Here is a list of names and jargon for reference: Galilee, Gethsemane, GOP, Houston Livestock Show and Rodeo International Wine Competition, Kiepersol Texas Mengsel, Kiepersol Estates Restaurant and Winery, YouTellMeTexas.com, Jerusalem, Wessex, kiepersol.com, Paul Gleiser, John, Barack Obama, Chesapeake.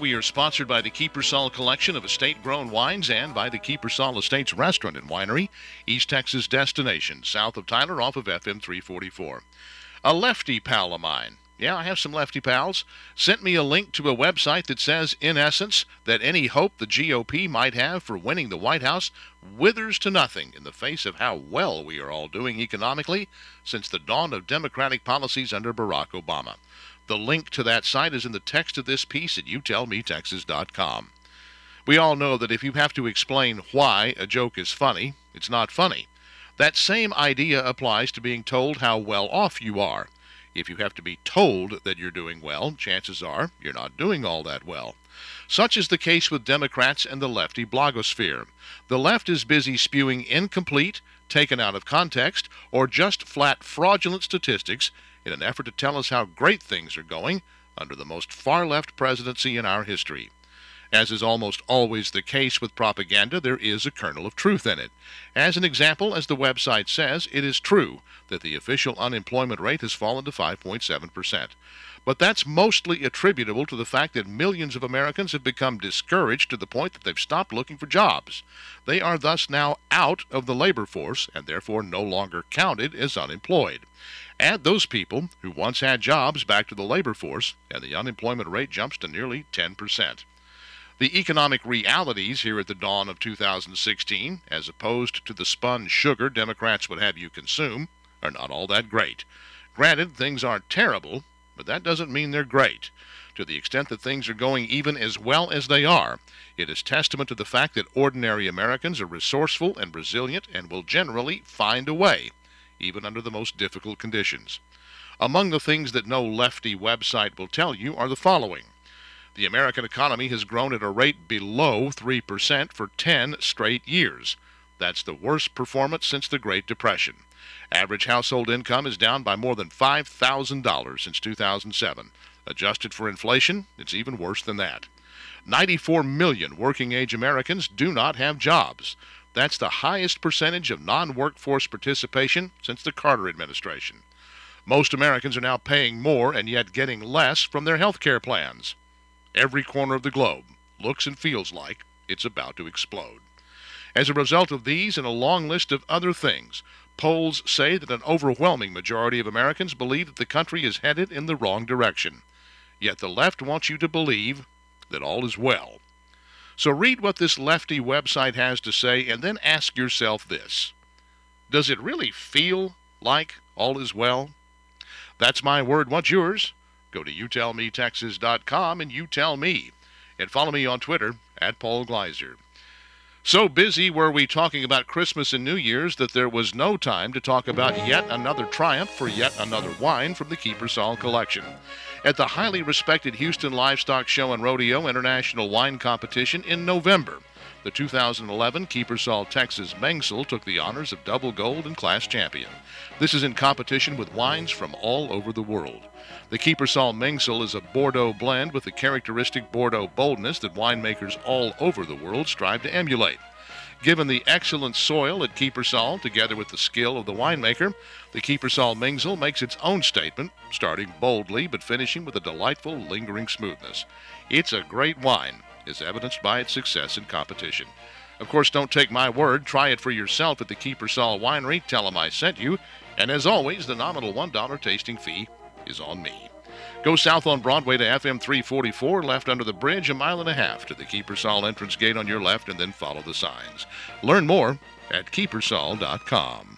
We are sponsored by the Kiepersol Collection of estate-grown wines and by the Kiepersol Estates Restaurant and Winery, East Texas destination, south of Tyler, off of FM 344. A lefty pal of mine, yeah, I have some lefty pals, sent me a link to a website that says, in essence, that any hope the GOP might have for winning the White House withers to nothing in the face of how well we are all doing economically since the dawn of Democratic policies under Barack Obama. The link to that site is in the text of this piece at YouTellMeTexas.com. We all know that if you have to explain why a joke is funny, it's not funny. That same idea applies to being told how well off you are. If you have to be told that you're doing well, chances are you're not doing all that well. Such is the case with Democrats and the lefty blogosphere. The left is busy spewing incomplete, taken out of context, or just flat fraudulent statistics in an effort to tell us how great things are going under the most far-left presidency in our history. As is almost always the case with propaganda, there is a kernel of truth in it. As an example, as the website says, it is true that the official unemployment rate has fallen to 5.7%. But that's mostly attributable to the fact that millions of Americans have become discouraged to the point that they've stopped looking for jobs. They are thus now out of the labor force and therefore no longer counted as unemployed. Add those people who once had jobs back to the labor force, and the unemployment rate jumps to nearly 10%. The economic realities here at the dawn of 2016, as opposed to the spun sugar Democrats would have you consume, are not all that great. Granted, things aren't terrible, but that doesn't mean they're great. To the extent that things are going even as well as they are, it is testament to the fact that ordinary Americans are resourceful and resilient and will generally find a way, even under the most difficult conditions. Among the things that no lefty website will tell you are the following. The American economy has grown at a rate below 3% for 10 straight years. That's the worst performance since the Great Depression. Average household income is down by more than $5,000 since 2007. Adjusted for inflation, it's even worse than that. 94 million working-age Americans do not have jobs. That's the highest percentage of non-workforce participation since the Carter administration. Most Americans are now paying more and yet getting less from their health care plans. Every corner of the globe looks and feels like it's about to explode. As a result of these and a long list of other things, polls say that an overwhelming majority of Americans believe that the country is headed in the wrong direction. Yet the left wants you to believe that all is well. So read what this lefty website has to say and then ask yourself this. Does it really feel like all is well? That's my word. What's yours? Go to YouTellMeTexas.com and you tell me. And follow me on Twitter at Paul Gleiser. So busy were we talking about Christmas and New Year's that there was no time to talk about yet another triumph for yet another wine from the Kiepersol Collection. At the highly respected Houston Livestock Show and Rodeo International Wine Competition in November, the 2011 Kiepersol Texas Mengsel took the honors of double gold and class champion. This is in competition with wines from all over the world. The Kiepersol Mengsel is a Bordeaux blend with the characteristic Bordeaux boldness that winemakers all over the world strive to emulate. Given the excellent soil at Kiepersol, together with the skill of the winemaker, the Kiepersol Mengsel makes its own statement, starting boldly but finishing with a delightful, lingering smoothness. It's a great wine, as evidenced by its success in competition. Of course, don't take my word. Try it for yourself at the Kiepersol Winery. Tell them I sent you. And as always, the nominal $1 tasting fee is on me. Go south on Broadway to FM 344, left under the bridge, 1.5 miles to the Kiepersol entrance gate on your left, and then follow the signs. Learn more at kiepersol.com.